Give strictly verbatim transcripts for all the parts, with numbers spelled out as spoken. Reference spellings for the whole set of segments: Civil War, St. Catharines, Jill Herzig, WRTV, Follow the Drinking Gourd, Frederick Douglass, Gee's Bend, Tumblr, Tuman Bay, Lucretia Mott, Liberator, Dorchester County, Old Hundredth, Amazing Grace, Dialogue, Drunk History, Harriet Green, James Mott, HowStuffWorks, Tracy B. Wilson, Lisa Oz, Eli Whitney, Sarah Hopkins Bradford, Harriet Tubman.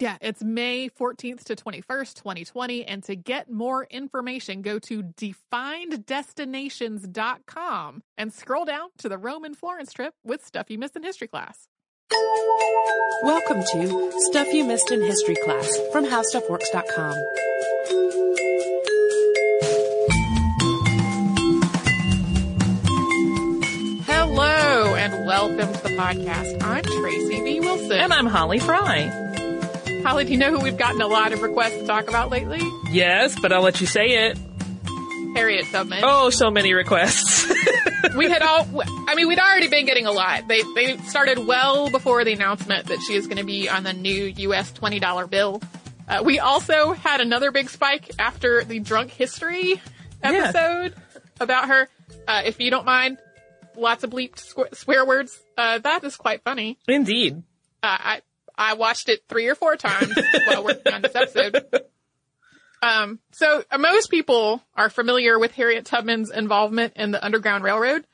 Yeah, it's May fourteenth to twenty-first, twenty twenty. And to get more information, go to defined destinations dot com and scroll down to the Rome and Florence trip with Stuff You Missed in History Class. Welcome to Stuff You Missed in History Class from How Stuff Works dot com. Hello and welcome to the podcast. I'm Tracy B. Wilson. And I'm Holly Fry. Holly, do you know who we've gotten a lot of requests to talk about lately? Yes, but I'll let you say it. Harriet Tubman. Oh, so many requests. We had all, I mean, we'd already been getting a lot. They they started well before the announcement that she is going to be on the new U S twenty dollar bill. Uh, we also had another big spike after the Drunk History episode yeah. about her. Uh, if you don't mind, lots of bleeped squ- swear words. Uh, that is quite funny. Indeed. Uh, I... I watched it three or four times while working on this episode. Um, so uh, most people are familiar with Harriet Tubman's involvement in the Underground Railroad,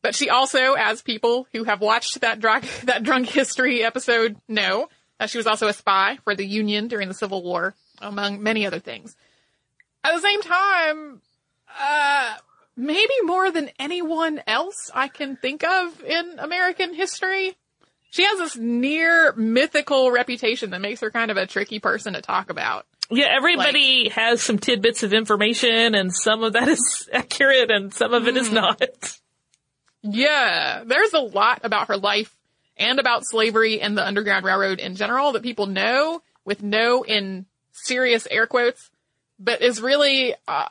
but she also, as people who have watched that drunk, that drunk history episode know, uh, she was also a spy for the Union during the Civil War, among many other things. At the same time, uh, maybe more than anyone else I can think of in American history, she has this near mythical reputation that makes her kind of a tricky person to talk about. Yeah, everybody like, has some tidbits of information, and some of that is accurate, and some of it mm, is not. Yeah, there's a lot about her life and about slavery and the Underground Railroad in general that people know, with no in serious air quotes, but is really, uh,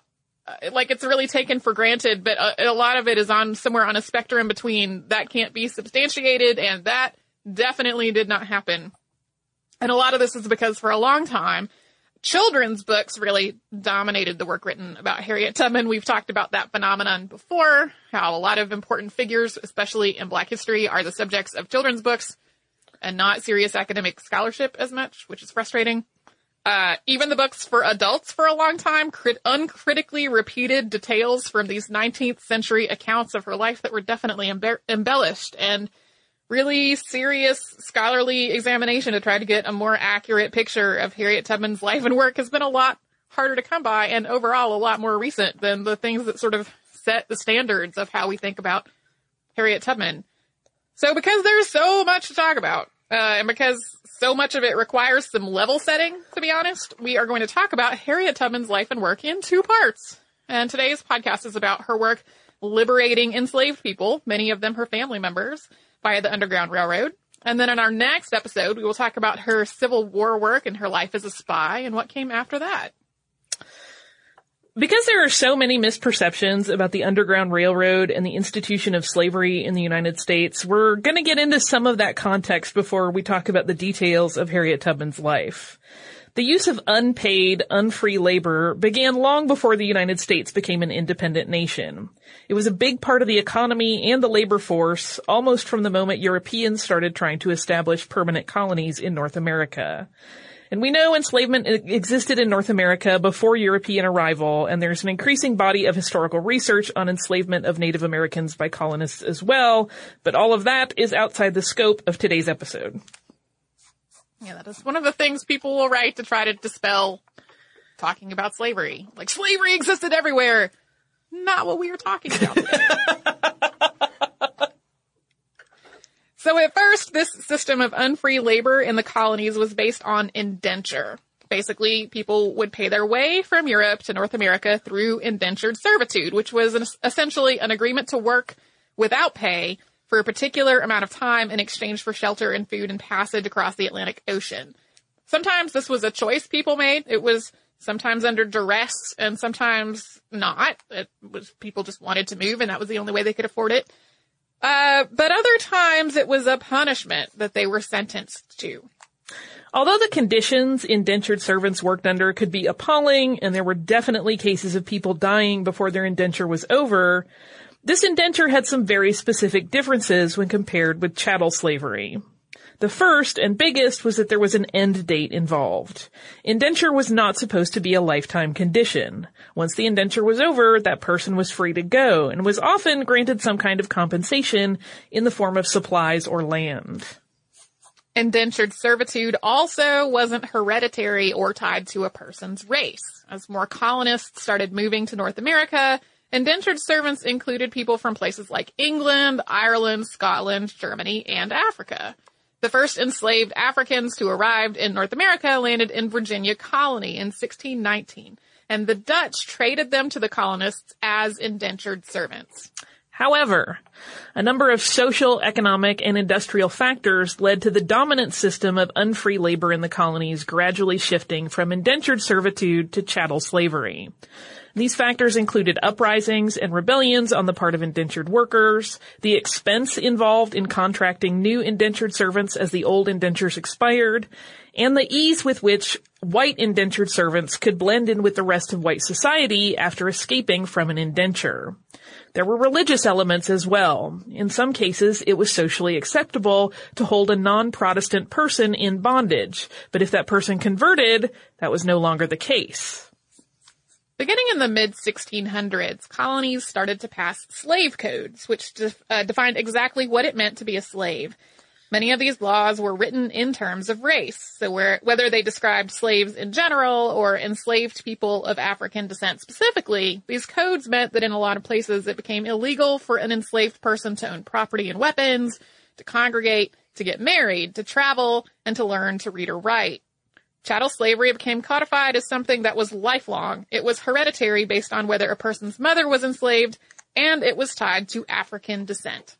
like, it's really taken for granted, but a, a lot of it is on somewhere on a spectrum between that can't be substantiated and that definitely did not happen. And a lot of this is because for a long time, children's books really dominated the work written about Harriet Tubman. We've talked about that phenomenon before, how a lot of important figures, especially in Black history, are the subjects of children's books and not serious academic scholarship as much, which is frustrating. Uh, even the books for adults for a long time crit- uncritically repeated details from these nineteenth century accounts of her life that were definitely embe- embellished and really serious scholarly examination to try to get a more accurate picture of Harriet Tubman's life and work has been a lot harder to come by and overall a lot more recent than the things that sort of set the standards of how we think about Harriet Tubman. So because there's so much to talk about, uh, and because so much of it requires some level setting, to be honest, we are going to talk about Harriet Tubman's life and work in two parts. And today's podcast is about her work liberating enslaved people, many of them her family members, via the Underground Railroad. And then in our next episode, we will talk about her Civil War work and her life as a spy and what came after that. Because there are so many misperceptions about the Underground Railroad and the institution of slavery in the United States, we're going to get into some of that context before we talk about the details of Harriet Tubman's life. The use of unpaid, unfree labor began long before the United States became an independent nation. It was a big part of the economy and the labor force almost from the moment Europeans started trying to establish permanent colonies in North America. And we know enslavement existed in North America before European arrival, and there's an increasing body of historical research on enslavement of Native Americans by colonists as well, but all of that is outside the scope of today's episode. Yeah, that is one of the things people will write to try to dispel talking about slavery. Like, slavery existed everywhere. Not what we were talking about today. So at first, this system of unfree labor in the colonies was based on indenture. Basically, people would pay their way from Europe to North America through indentured servitude, which was an, essentially an agreement to work without pay for a particular amount of time in exchange for shelter and food and passage across the Atlantic Ocean. Sometimes this was a choice people made. It was sometimes under duress and sometimes not. It was people just wanted to move, and that was the only way they could afford it. Uh, but other times it was a punishment that they were sentenced to. Although the conditions indentured servants worked under could be appalling, and there were definitely cases of people dying before their indenture was over, this indenture had some very specific differences when compared with chattel slavery. The first and biggest was that there was an end date involved. Indenture was not supposed to be a lifetime condition. Once the indenture was over, that person was free to go, and was often granted some kind of compensation in the form of supplies or land. Indentured servitude also wasn't hereditary or tied to a person's race. As more colonists started moving to North America, indentured servants included people from places like England, Ireland, Scotland, Germany, and Africa. The first enslaved Africans who arrived in North America landed in Virginia Colony in sixteen nineteen, and the Dutch traded them to the colonists as indentured servants. However, a number of social, economic, and industrial factors led to the dominant system of unfree labor in the colonies gradually shifting from indentured servitude to chattel slavery. These factors included uprisings and rebellions on the part of indentured workers, the expense involved in contracting new indentured servants as the old indentures expired, and the ease with which white indentured servants could blend in with the rest of white society after escaping from an indenture. There were religious elements as well. In some cases, it was socially acceptable to hold a non-Protestant person in bondage, but if that person converted, that was no longer the case. Beginning in the mid sixteen hundreds, colonies started to pass slave codes, which de- uh, defined exactly what it meant to be a slave. Many of these laws were written in terms of race, so where, whether they described slaves in general or enslaved people of African descent specifically, these codes meant that in a lot of places it became illegal for an enslaved person to own property and weapons, to congregate, to get married, to travel, and to learn to read or write. Chattel slavery became codified as something that was lifelong. It was hereditary based on whether a person's mother was enslaved, and it was tied to African descent.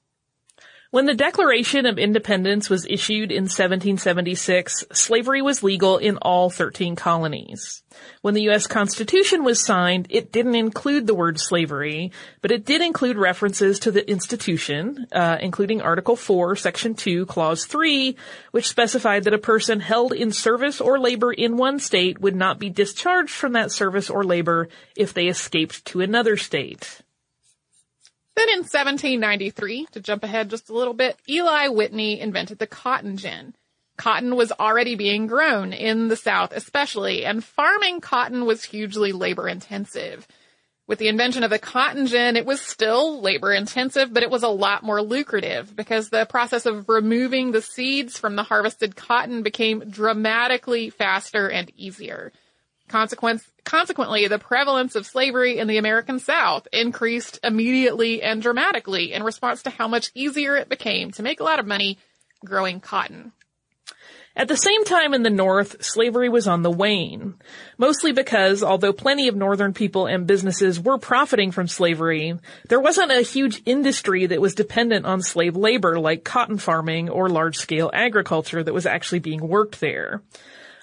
When the Declaration of Independence was issued in seventeen seventy-six, slavery was legal in all thirteen colonies. When the U S Constitution was signed, it didn't include the word slavery, but it did include references to the institution, uh, including Article four, Section two, Clause three, which specified that a person held in service or labor in one state would not be discharged from that service or labor if they escaped to another state. Then in seventeen ninety-three, to jump ahead just a little bit, Eli Whitney invented the cotton gin. Cotton was already being grown, in the South especially, and farming cotton was hugely labor-intensive. With the invention of the cotton gin, it was still labor-intensive, but it was a lot more lucrative because the process of removing the seeds from the harvested cotton became dramatically faster and easier. Consequence, consequently, the prevalence of slavery in the American South increased immediately and dramatically in response to how much easier it became to make a lot of money growing cotton. At the same time in the North, slavery was on the wane, mostly because, although plenty of Northern people and businesses were profiting from slavery, there wasn't a huge industry that was dependent on slave labor like cotton farming or large-scale agriculture that was actually being worked there.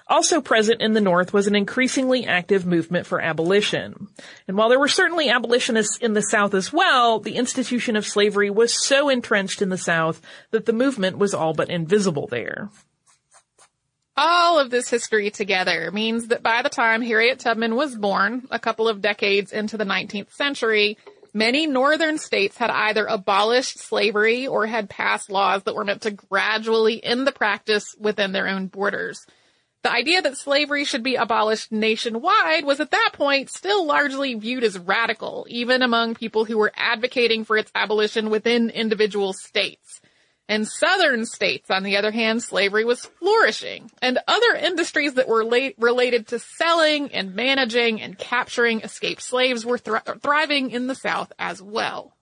Also present in the North was an increasingly active movement for abolition. And while there were certainly abolitionists in the South as well, the institution of slavery was so entrenched in the South that the movement was all but invisible there. All of this history together means that by the time Harriet Tubman was born, a couple of decades into the nineteenth century, many northern states had either abolished slavery or had passed laws that were meant to gradually end the practice within their own borders. The idea that slavery should be abolished nationwide was at that point still largely viewed as radical, even among people who were advocating for its abolition within individual states. In southern states, on the other hand, slavery was flourishing, and other industries that were la- related to selling and managing and capturing escaped slaves were thr- thriving in the South as well.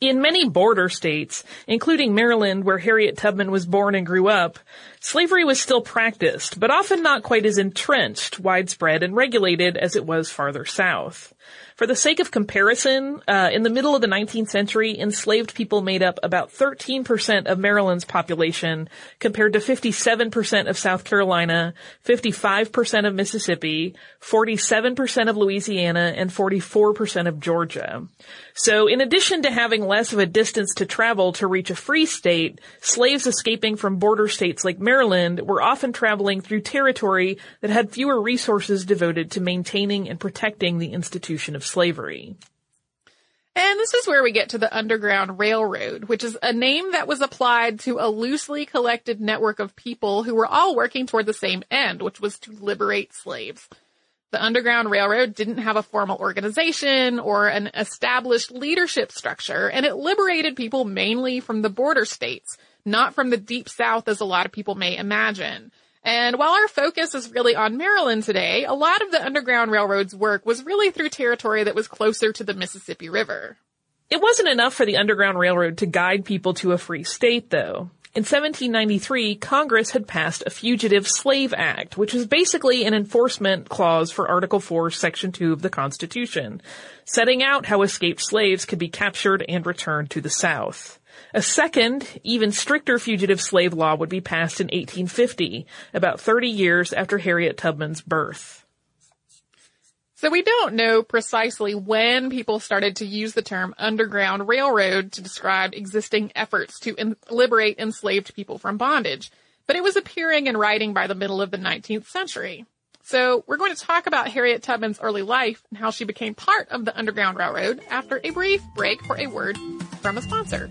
In many border states, including Maryland, where Harriet Tubman was born and grew up, slavery was still practiced, but often not quite as entrenched, widespread, and regulated as it was farther south. For the sake of comparison, uh, in the middle of the nineteenth century, enslaved people made up about thirteen percent of Maryland's population, compared to fifty-seven percent of South Carolina, fifty-five percent of Mississippi, forty-seven percent of Louisiana, and forty-four percent of Georgia. So in addition to having less of a distance to travel to reach a free state, slaves escaping from border states like Maryland were often traveling through territory that had fewer resources devoted to maintaining and protecting the institution of slavery. And this is where we get to the Underground Railroad, which is a name that was applied to a loosely collected network of people who were all working toward the same end, which was to liberate slaves. The Underground Railroad didn't have a formal organization or an established leadership structure, and it liberated people mainly from the border states, not from the deep South as a lot of people may imagine. And while our focus is really on Maryland today, a lot of the Underground Railroad's work was really through territory that was closer to the Mississippi River. It wasn't enough for the Underground Railroad to guide people to a free state, though. In seventeen ninety-three, Congress had passed a Fugitive Slave Act, which was basically an enforcement clause for Article four, Section two of the Constitution, setting out how escaped slaves could be captured and returned to the South. A second, even stricter fugitive slave law would be passed in eighteen fifty, about thirty years after Harriet Tubman's birth. So we don't know precisely when people started to use the term Underground Railroad to describe existing efforts to in- liberate enslaved people from bondage, but it was appearing in writing by the middle of the nineteenth century. So we're going to talk about Harriet Tubman's early life and how she became part of the Underground Railroad after a brief break for a word from a sponsor.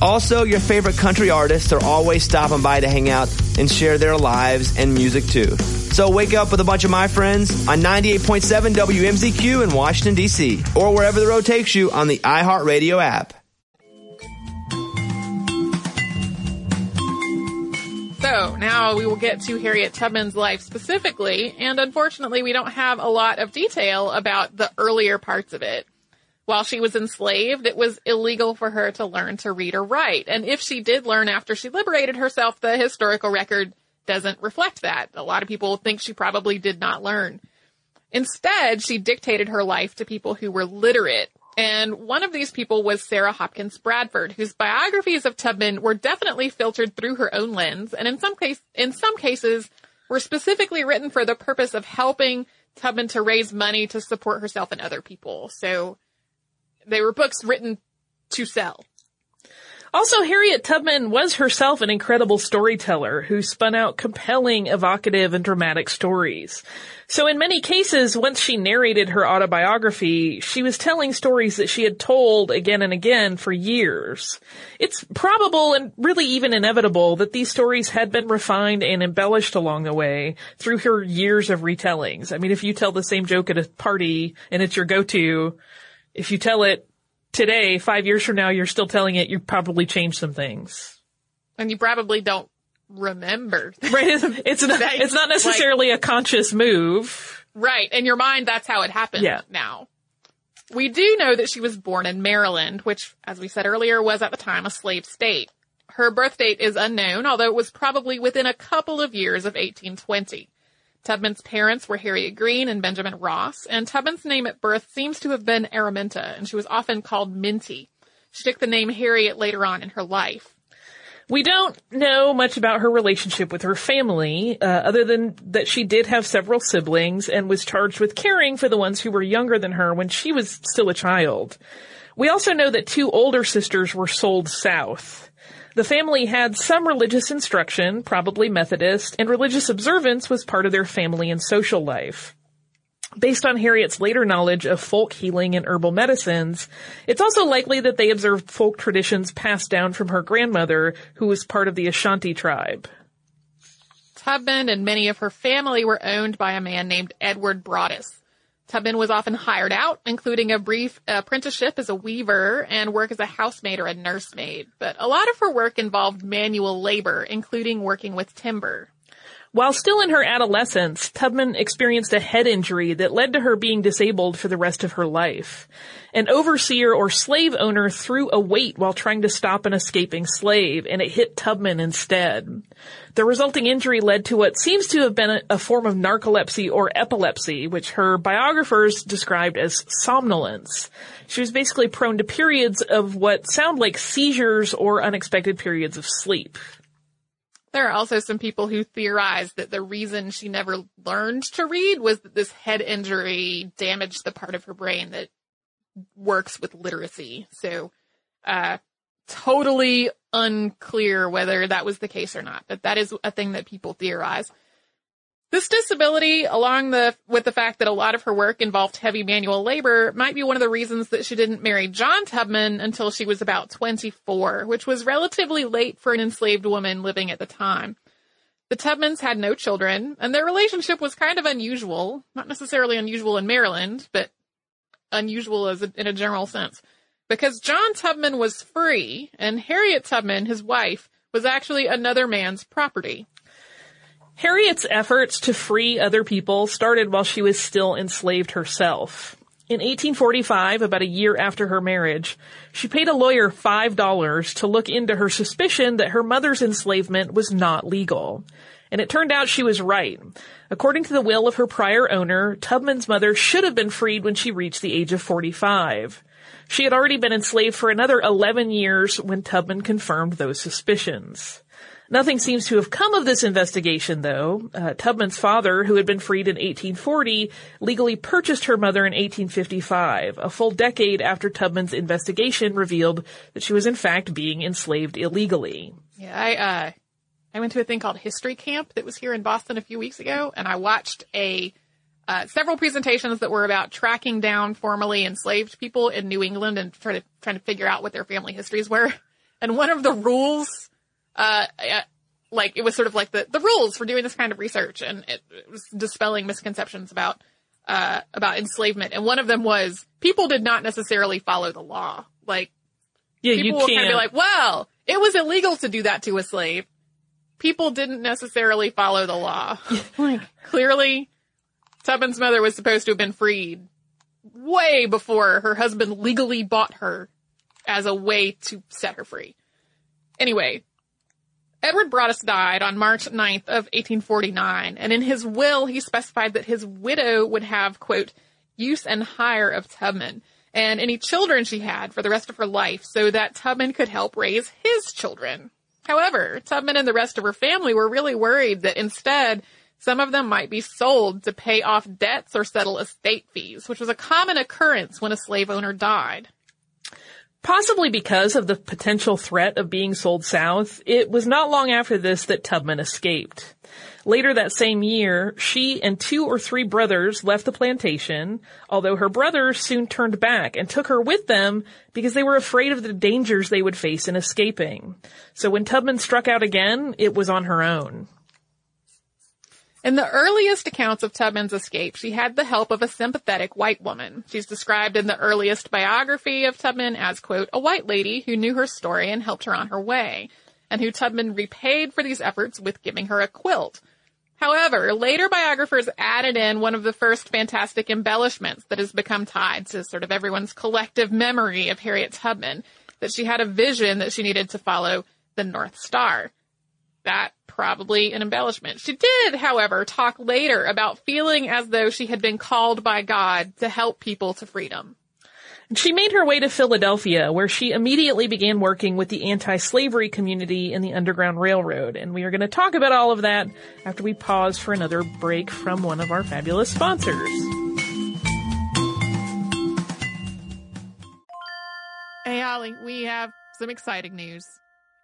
Also, your favorite country artists are always stopping by to hang out and share their lives and music too. So wake up with a bunch of my friends on ninety-eight point seven W M Z Q in Washington, D C, or wherever the road takes you on the iHeartRadio app. So now we will get to Harriet Tubman's life specifically, and unfortunately we don't have a lot of detail about the earlier parts of it. While she was enslaved, it was illegal for her to learn to read or write. And if she did learn after she liberated herself, the historical record doesn't reflect that. A lot of people think she probably did not learn. Instead, she dictated her life to people who were literate. And one of these people was Sarah Hopkins Bradford, whose biographies of Tubman were definitely filtered through her own lens. And in some case, in some cases were specifically written for the purpose of helping Tubman to raise money to support herself and other people. So they were books written to sell. Also, Harriet Tubman was herself an incredible storyteller who spun out compelling, evocative, and dramatic stories. So in many cases, once she narrated her autobiography, she was telling stories that she had told again and again for years. It's probable and really even inevitable that these stories had been refined and embellished along the way through her years of retellings. I mean, if you tell the same joke at a party and it's your go-to, if you tell it today, five years from now, you're still telling it, you probably changed some things. And you probably don't remember. Right. It's, it's, not, it's not necessarily like a conscious move. Right. In your mind, that's how it happened yeah. now. We do know that she was born in Maryland, which, as we said earlier, was at the time a slave state. Her birth date is unknown, although it was probably within a couple of years of eighteen twenty. Tubman's parents were Harriet Green and Benjamin Ross, and Tubman's name at birth seems to have been Araminta, and she was often called Minty. She took the name Harriet later on in her life. We don't know much about her relationship with her family, uh, other than that she did have several siblings and was charged with caring for the ones who were younger than her when she was still a child. We also know that two older sisters were sold south. The family had some religious instruction, probably Methodist, and religious observance was part of their family and social life. Based on Harriet's later knowledge of folk healing and herbal medicines, it's also likely that they observed folk traditions passed down from her grandmother, who was part of the Ashanti tribe. Tubman and many of her family were owned by a man named Edward Broadus. Tubman was often hired out, including a brief apprenticeship as a weaver and work as a housemaid or a nursemaid. But a lot of her work involved manual labor, including working with timber. While still in her adolescence, Tubman experienced a head injury that led to her being disabled for the rest of her life. An overseer or slave owner threw a weight while trying to stop an escaping slave, and it hit Tubman instead. The resulting injury led to what seems to have been a form of narcolepsy or epilepsy, which her biographers described as somnolence. She was basically prone to periods of what sound like seizures or unexpected periods of sleep. There are also some people who theorize that the reason she never learned to read was that this head injury damaged the part of her brain that works with literacy. So, uh, totally unclear whether that was the case or not, but that is a thing that people theorize. This disability, along the, with the fact that a lot of her work involved heavy manual labor, might be one of the reasons that she didn't marry John Tubman until she was about twenty-four, which was relatively late for an enslaved woman living at the time. The Tubmans had no children, and their relationship was kind of unusual, not necessarily unusual in Maryland, but unusual as a, in a general sense, because John Tubman was free, and Harriet Tubman, his wife, was actually another man's property. Harriet's efforts to free other people started while she was still enslaved herself. In eighteen forty-five, about a year after her marriage, she paid a lawyer five dollars to look into her suspicion that her mother's enslavement was not legal. And it turned out she was right. According to the will of her prior owner, Tubman's mother should have been freed when she reached the age of forty-five. She had already been enslaved for another eleven years when Tubman confirmed those suspicions. Nothing seems to have come of this investigation, though. Uh, Tubman's father, who had been freed in eighteen forty, legally purchased her mother in eighteen fifty-five, a full decade after Tubman's investigation revealed that she was in fact being enslaved illegally. Yeah, I, uh, I went to a thing called History Camp that was here in Boston a few weeks ago, and I watched a, uh, several presentations that were about tracking down formerly enslaved people in New England and try to, trying to figure out what their family histories were. And one of the rules Uh, like it was sort of like the, the rules for doing this kind of research, and it, it was dispelling misconceptions about, uh, about enslavement. And one of them was people did not necessarily follow the law. Like, yeah, people you will kind of be like, well, it was illegal to do that to a slave. People didn't necessarily follow the law. Like, clearly, Tubman's mother was supposed to have been freed way before her husband legally bought her as a way to set her free. Anyway. Edward Broadus died on March ninth of eighteen forty-nine, and in his will, he specified that his widow would have, quote, use and hire of Tubman, and any children she had for the rest of her life so that Tubman could help raise his children. However, Tubman and the rest of her family were really worried that instead, some of them might be sold to pay off debts or settle estate fees, which was a common occurrence when a slave owner died. Possibly because of the potential threat of being sold south, it was not long after this that Tubman escaped. Later that same year, she and two or three brothers left the plantation, although her brothers soon turned back and took her with them because they were afraid of the dangers they would face in escaping. So when Tubman struck out again, it was on her own. In the earliest accounts of Tubman's escape, she had the help of a sympathetic white woman. She's described in the earliest biography of Tubman as, quote, a white lady who knew her story and helped her on her way, and who Tubman repaid for these efforts with giving her a quilt. However, later biographers added in one of the first fantastic embellishments that has become tied to sort of everyone's collective memory of Harriet Tubman, that she had a vision that she needed to follow the North Star. That probably an embellishment. She did, however, talk later about feeling as though she had been called by God to help people to freedom. She made her way to Philadelphia, where she immediately began working with the anti-slavery community in the Underground Railroad. And we are going to talk about all of that after we pause for another break from one of our fabulous sponsors. Hey, Holly, we have some exciting news.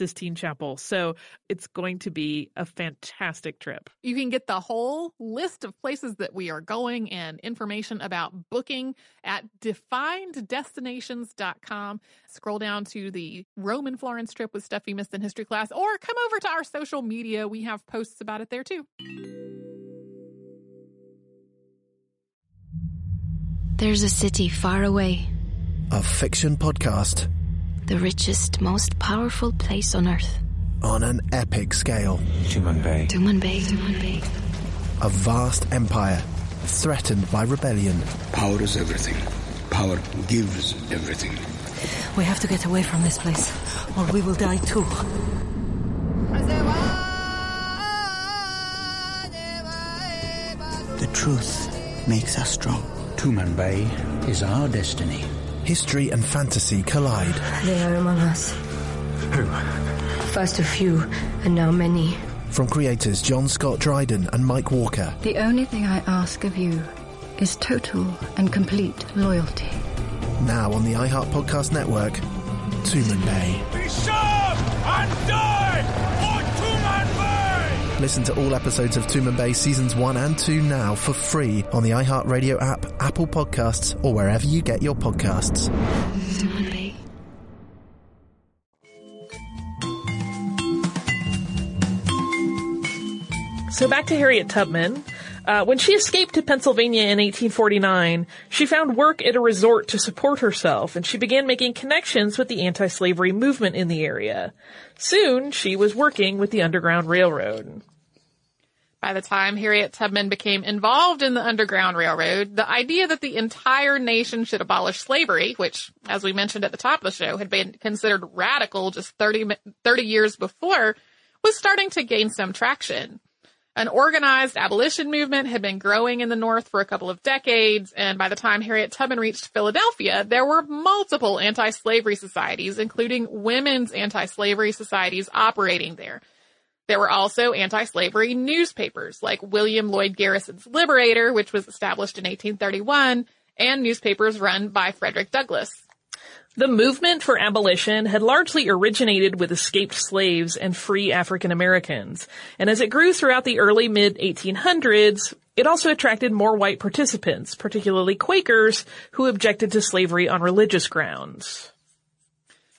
Sistine Chapel. So it's going to be a fantastic trip. You can get the whole list of places that we are going and information about booking at defined destinations dot com. Scroll down to the Rome and Florence trip with Stuff You Missed in History Class, or come over to our social media. We have posts about it there too. There's a city far away. A fiction podcast. The richest, most powerful place on Earth. On an epic scale. Tuman Bay. Tuman Bay. Tuman Bay. A vast empire threatened by rebellion. Power is everything. Power gives everything. We have to get away from this place, or we will die too. The truth makes us strong. Tuman Bay is our destiny. History and fantasy collide. They are among us. Who? First a few, and now many. From creators John Scott Dryden and Mike Walker. The only thing I ask of you is total and complete loyalty. Now on the iHeart Podcast Network, Tuman Bay. Be sharp and die for Tuman Bay! Listen to all episodes of Tuman Bay Seasons one and two now for free on the iHeartRadio app, Apple Podcasts, or wherever you get your podcasts. Tuman Bay. So back to Harriet Tubman. Uh, when she escaped to Pennsylvania in eighteen forty-nine, she found work at a resort to support herself, and she began making connections with the anti-slavery movement in the area. Soon, she was working with the Underground Railroad. By the time Harriet Tubman became involved in the Underground Railroad, the idea that the entire nation should abolish slavery, which, as we mentioned at the top of the show, had been considered radical just thirty, thirty years before, was starting to gain some traction. An organized abolition movement had been growing in the North for a couple of decades, and by the time Harriet Tubman reached Philadelphia, there were multiple anti-slavery societies, including women's anti-slavery societies operating there. There were also anti-slavery newspapers, like William Lloyd Garrison's Liberator, which was established in eighteen thirty-one, and newspapers run by Frederick Douglass. The movement for abolition had largely originated with escaped slaves and free African Americans, and as it grew throughout the early mid eighteen hundreds, it also attracted more white participants, particularly Quakers, who objected to slavery on religious grounds.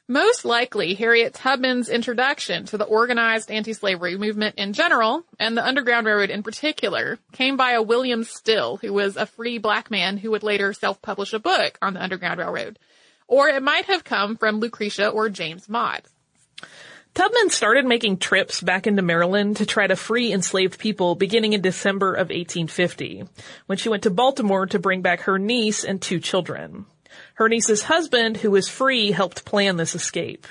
Most likely, Harriet Tubman's introduction to the organized anti-slavery movement in general, and the Underground Railroad in particular, came via William Still, who was a free black man who would later self-publish a book on the Underground Railroad. Or it might have come from Lucretia or James Mott. Tubman started making trips back into Maryland to try to free enslaved people beginning in December of eighteen fifty, when she went to Baltimore to bring back her niece and two children. Her niece's husband, who was free, helped plan this escape.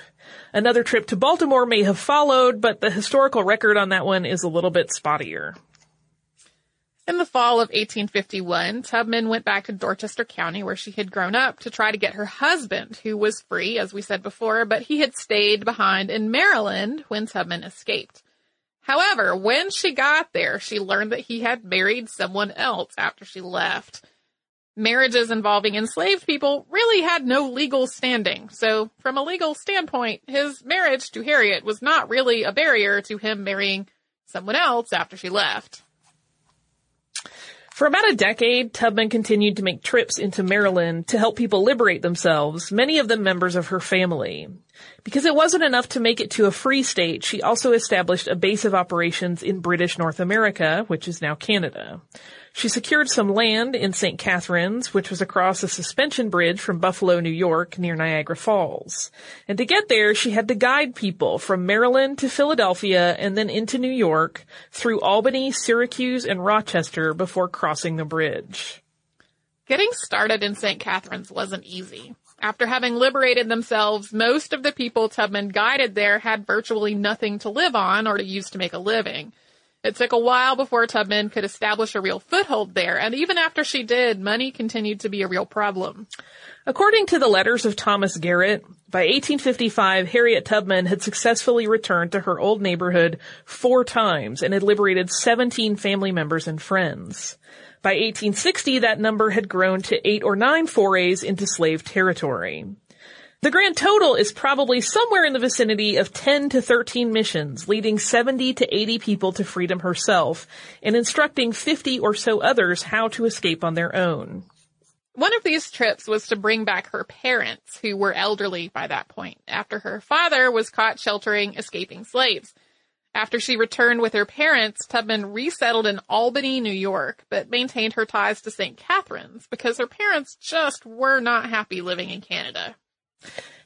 Another trip to Baltimore may have followed, but the historical record on that one is a little bit spottier. In the fall of eighteen fifty-one, Tubman went back to Dorchester County, where she had grown up, to try to get her husband, who was free, as we said before, but he had stayed behind in Maryland when Tubman escaped. However, when she got there, she learned that he had married someone else after she left. Marriages involving enslaved people really had no legal standing, so from a legal standpoint, his marriage to Harriet was not really a barrier to him marrying someone else after she left. For about a decade, Tubman continued to make trips into Maryland to help people liberate themselves, many of them members of her family. Because it wasn't enough to make it to a free state, she also established a base of operations in British North America, which is now Canada. She secured some land in Saint Catharines, which was across a suspension bridge from Buffalo, New York, near Niagara Falls. And to get there, she had to guide people from Maryland to Philadelphia and then into New York, through Albany, Syracuse, and Rochester before crossing the bridge. Getting started in Saint Catharines wasn't easy. After having liberated themselves, most of the people Tubman guided there had virtually nothing to live on or to use to make a living. It took a while before Tubman could establish a real foothold there, and even after she did, money continued to be a real problem. According to the letters of Thomas Garrett, by eighteen fifty-five, Harriet Tubman had successfully returned to her old neighborhood four times and had liberated seventeen family members and friends. By eighteen sixty, that number had grown to eight or nine forays into slave territory. The grand total is probably somewhere in the vicinity of ten to thirteen missions, leading seventy to eighty people to freedom herself and instructing fifty or so others how to escape on their own. One of these trips was to bring back her parents, who were elderly by that point, after her father was caught sheltering escaping slaves. After she returned with her parents, Tubman resettled in Albany, New York, but maintained her ties to Saint Catharines because her parents just were not happy living in Canada.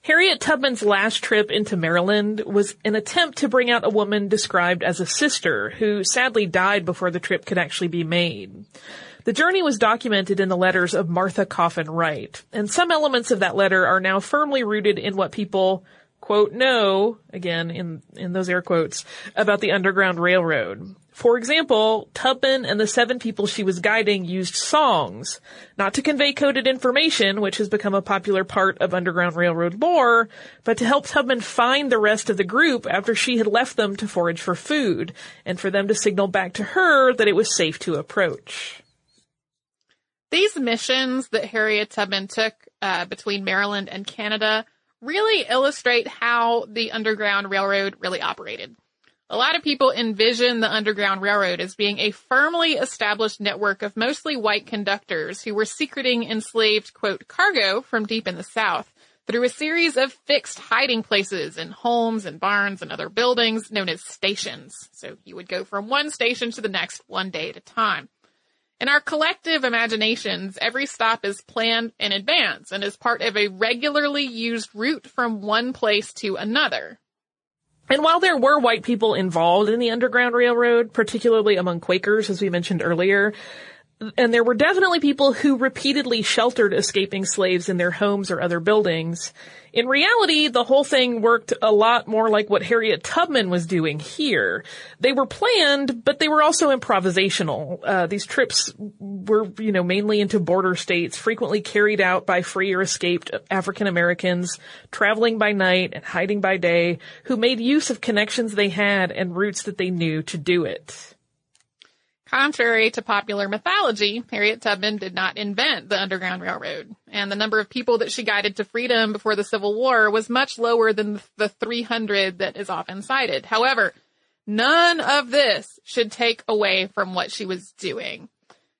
Harriet Tubman's last trip into Maryland was an attempt to bring out a woman described as a sister who sadly died before the trip could actually be made. The journey was documented in the letters of Martha Coffin Wright, and some elements of that letter are now firmly rooted in what people, quote, know, again in, in those air quotes, about the Underground Railroad. For example, Tubman and the seven people she was guiding used songs, not to convey coded information, which has become a popular part of Underground Railroad lore, but to help Tubman find the rest of the group after she had left them to forage for food, and for them to signal back to her that it was safe to approach. These missions that Harriet Tubman took uh, between Maryland and Canada really illustrate how the Underground Railroad really operated. A lot of people envision the Underground Railroad as being a firmly established network of mostly white conductors who were secreting enslaved, quote, cargo from deep in the South through a series of fixed hiding places in homes and barns and other buildings known as stations. So you would go from one station to the next one day at a time. In our collective imaginations, every stop is planned in advance and is part of a regularly used route from one place to another. And while there were white people involved in the Underground Railroad, particularly among Quakers, as we mentioned earlier, and there were definitely people who repeatedly sheltered escaping slaves in their homes or other buildings, in reality, the whole thing worked a lot more like what Harriet Tubman was doing here. They were planned, but they were also improvisational. Uh, these trips were, you know, mainly into border states, frequently carried out by free or escaped African Americans, traveling by night and hiding by day, who made use of connections they had and routes that they knew to do it. Contrary to popular mythology, Harriet Tubman did not invent the Underground Railroad, and the number of people that she guided to freedom before the Civil War was much lower than the three hundred that is often cited. However, none of this should take away from what she was doing.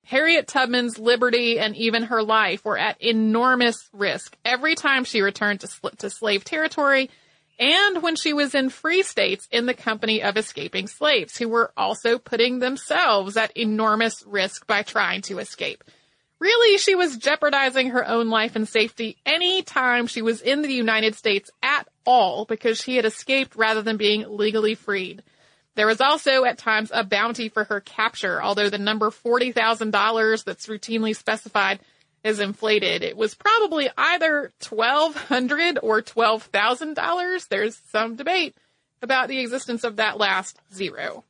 Harriet Tubman's liberty and even her life were at enormous risk every time she returned to, sl- to slave territory, and when she was in free states in the company of escaping slaves who were also putting themselves at enormous risk by trying to escape. Really, she was jeopardizing her own life and safety any time she was in the United States at all because she had escaped rather than being legally freed. There was also at times a bounty for her capture, although the number forty thousand dollars that's routinely specified is inflated. It was probably either twelve hundred dollars or twelve thousand dollars. There's some debate about the existence of that last zero.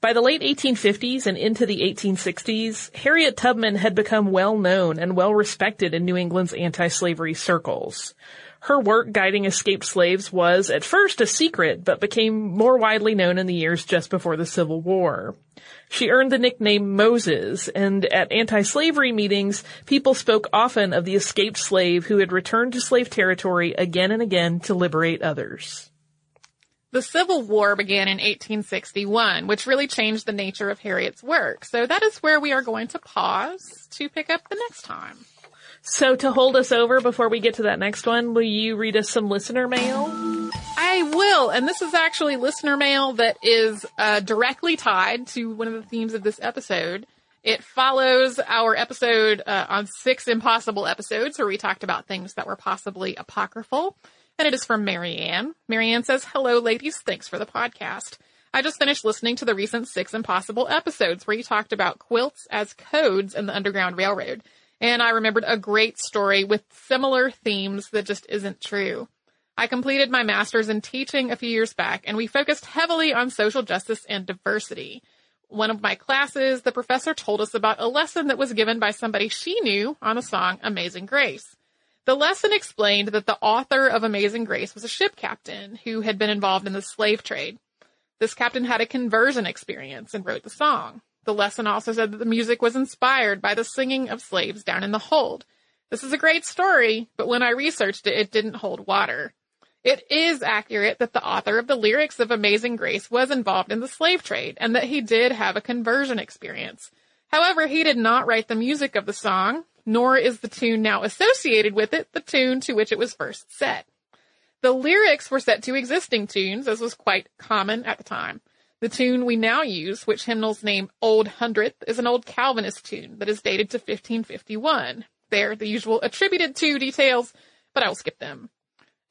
By the late eighteen fifties and into the eighteen sixties, Harriet Tubman had become well-known and well-respected in New England's anti-slavery circles. Her work guiding escaped slaves was, at first, a secret, but became more widely known in the years just before the Civil War. She earned the nickname Moses, and at anti-slavery meetings, people spoke often of the escaped slave who had returned to slave territory again and again to liberate others. The Civil War began in eighteen sixty-one, which really changed the nature of Harriet's work. So that is where we are going to pause to pick up the next time. So to hold us over before we get to that next one, will you read us some listener mail? I will. And this is actually listener mail that is uh, directly tied to one of the themes of this episode. It follows our episode uh, on Six Impossible Episodes, where we talked about things that were possibly apocryphal. And it is from Marianne. Marianne says, hello, ladies. Thanks for the podcast. I just finished listening to the recent Six Impossible episodes where you talked about quilts as codes in the Underground Railroad. And I remembered a great story with similar themes that just isn't true. I completed my master's in teaching a few years back, and we focused heavily on social justice and diversity. One of my classes, the professor told us about a lesson that was given by somebody she knew on the song Amazing Grace. The lesson explained that the author of Amazing Grace was a ship captain who had been involved in the slave trade. This captain had a conversion experience and wrote the song. The lesson also said that the music was inspired by the singing of slaves down in the hold. This is a great story, but when I researched it, it didn't hold water. It is accurate that the author of the lyrics of Amazing Grace was involved in the slave trade and that he did have a conversion experience. However, he did not write the music of the song, nor is the tune now associated with it the tune to which it was first set. The lyrics were set to existing tunes, as was quite common at the time. The tune we now use, which hymnals name Old Hundredth, is an old Calvinist tune that is dated to fifteen fifty-one. They're the usual attributed to details, but I will skip them.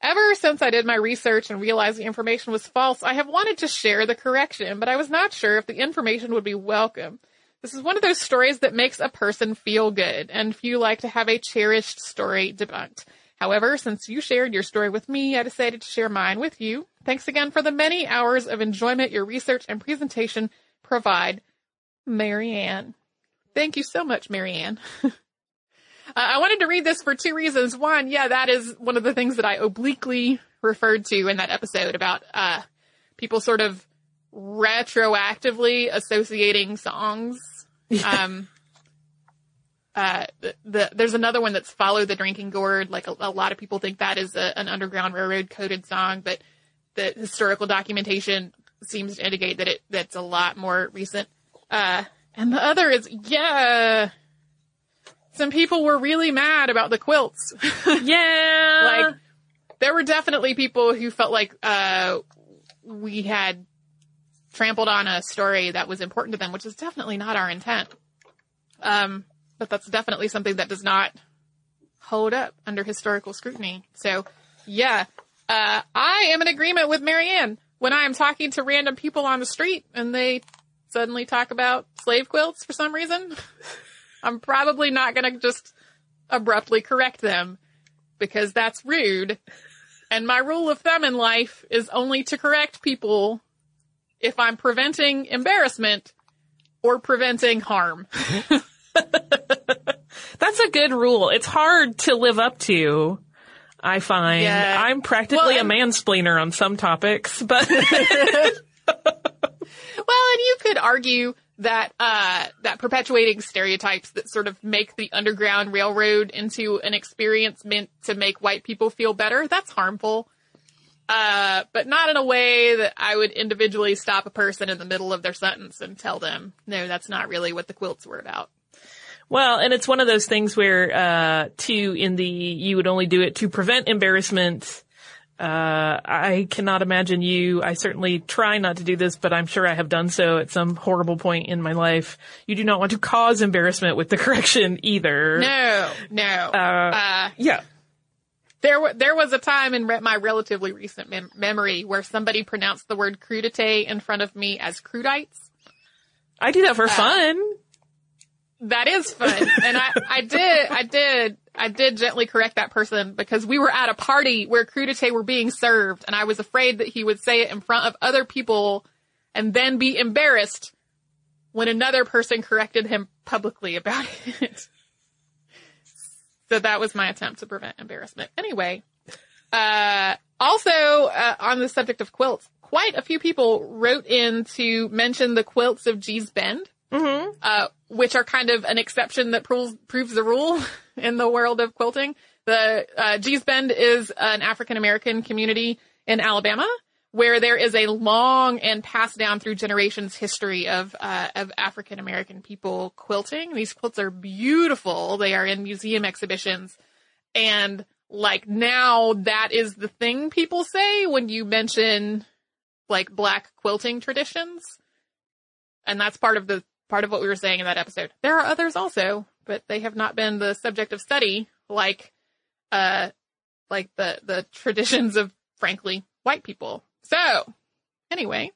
Ever since I did my research and realized the information was false, I have wanted to share the correction, but I was not sure if the information would be welcome. This is one of those stories that makes a person feel good, and few like to have a cherished story debunked. However, since you shared your story with me, I decided to share mine with you. Thanks again for the many hours of enjoyment your research and presentation provide. Marianne. Thank you so much, Marianne. uh, I wanted to read this for two reasons. One, yeah, that is one of the things that I obliquely referred to in that episode about uh, people sort of retroactively associating songs. um, uh, the, the, there's another one that's Follow the Drinking Gourd. Like a, a lot of people think that is a, an Underground Railroad coded song, but the historical documentation seems to indicate that it that's a lot more recent. Uh, and the other is, yeah, some people were really mad about the quilts. Yeah. Like there were definitely people who felt like uh, we had trampled on a story that was important to them, which is definitely not our intent. Um, but that's definitely something that does not hold up under historical scrutiny. So, yeah, uh, I am in agreement with Marianne. When I am talking to random people on the street and they suddenly talk about slave quilts for some reason, I'm probably not going to just abruptly correct them because that's rude. And my rule of thumb in life is only to correct people if I'm preventing embarrassment or preventing harm. That's a good rule. It's hard to live up to, I find. Yeah. I'm practically well, and- a mansplainer on some topics, but. Well, and you could argue that, uh, that perpetuating stereotypes that sort of make the Underground Railroad into an experience meant to make white people feel better, that's harmful. Uh, but not in a way that I would individually stop a person in the middle of their sentence and tell them, no, that's not really what the quilts were about. Well, and it's one of those things where, uh, too, in the, you would only do it to prevent embarrassment. Uh, I cannot imagine you. I certainly try not to do this, but I'm sure I have done so at some horrible point in my life. You do not want to cause embarrassment with the correction either. No, no. Uh, uh, yeah. There, w- there was a time in re- my relatively recent mem- memory where somebody pronounced the word crudité in front of me as crudites. I do that for uh, fun. That is fun. And I, I did, I did. I did gently correct that person because we were at a party where crudité were being served, and I was afraid that he would say it in front of other people and then be embarrassed when another person corrected him publicly about it. So that was my attempt to prevent embarrassment. Anyway, uh, also uh, on the subject of quilts, quite a few people wrote in to mention the quilts of Gee's Bend. Mm-hmm. Uh, which are kind of an exception that proves, proves the rule in the world of quilting. The, uh, Gee's Bend is an African American community in Alabama where there is a long and passed down through generations history of, uh, of African American people quilting. These quilts are beautiful. They are in museum exhibitions. And like now that is the thing people say when you mention like black quilting traditions. And that's part of the, part of what we were saying in that episode. There are others also, but they have not been the subject of study like uh like the the traditions of frankly white people. So anyway,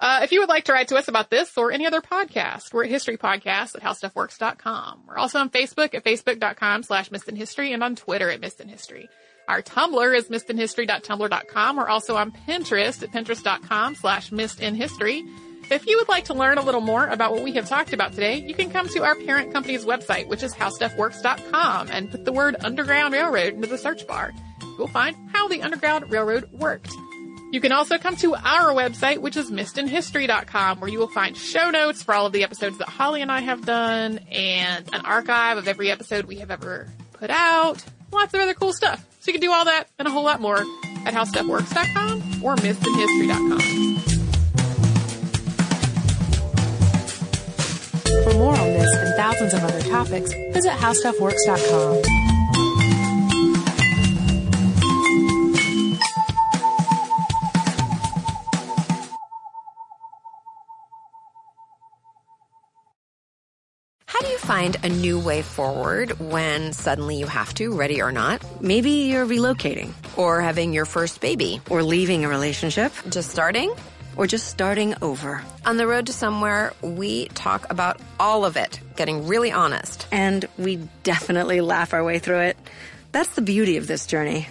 uh if you would like to write to us about this or any other podcast, we're at historypodcast at howstuffworks dot com. We're also on Facebook at facebook dot com slash missedinhistory and on Twitter at missedinhistory. Our Tumblr is missedinhistory dot tumblr dot com. We're also on Pinterest at pinterest dot com slash missedinhistory. If you would like to learn a little more about what we have talked about today, you can come to our parent company's website, which is how stuff works dot com, and put the word Underground Railroad into the search bar. You'll find how the Underground Railroad worked. You can also come to our website, which is missed in history dot com, where you will find show notes for all of the episodes that Holly and I have done, and an archive of every episode we have ever put out, lots of other cool stuff. So you can do all that and a whole lot more at how stuff works dot com or missed in history dot com. For more on this and thousands of other topics, visit how stuff works dot com. Find a new way forward when suddenly you have to, ready or not. Maybe you're relocating or having your first baby or leaving a relationship, just starting or just starting over. On The Road to Somewhere, we talk about all of it, getting really honest. And we definitely laugh our way through it. That's the beauty of this journey.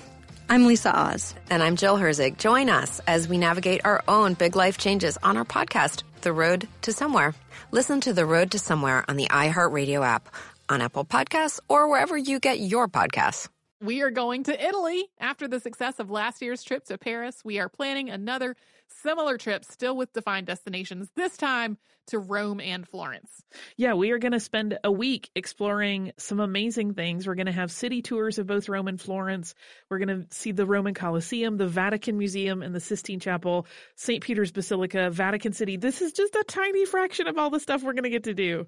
I'm Lisa Oz. And I'm Jill Herzig. Join us as we navigate our own big life changes on our podcast, The Road to Somewhere. Listen to The Road to Somewhere on the iHeartRadio app, on Apple Podcasts, or wherever you get your podcasts. We are going to Italy. After the success of last year's trip to Paris, we are planning another similar trip, still with Defined Destinations, this time to Rome and Florence. Yeah, we are going to spend a week exploring some amazing things. We're going to have city tours of both Rome and Florence. We're going to see the Roman Colosseum, the Vatican Museum, and the Sistine Chapel, Saint Peter's Basilica, Vatican City. This is just a tiny fraction of all the stuff we're going to get to do.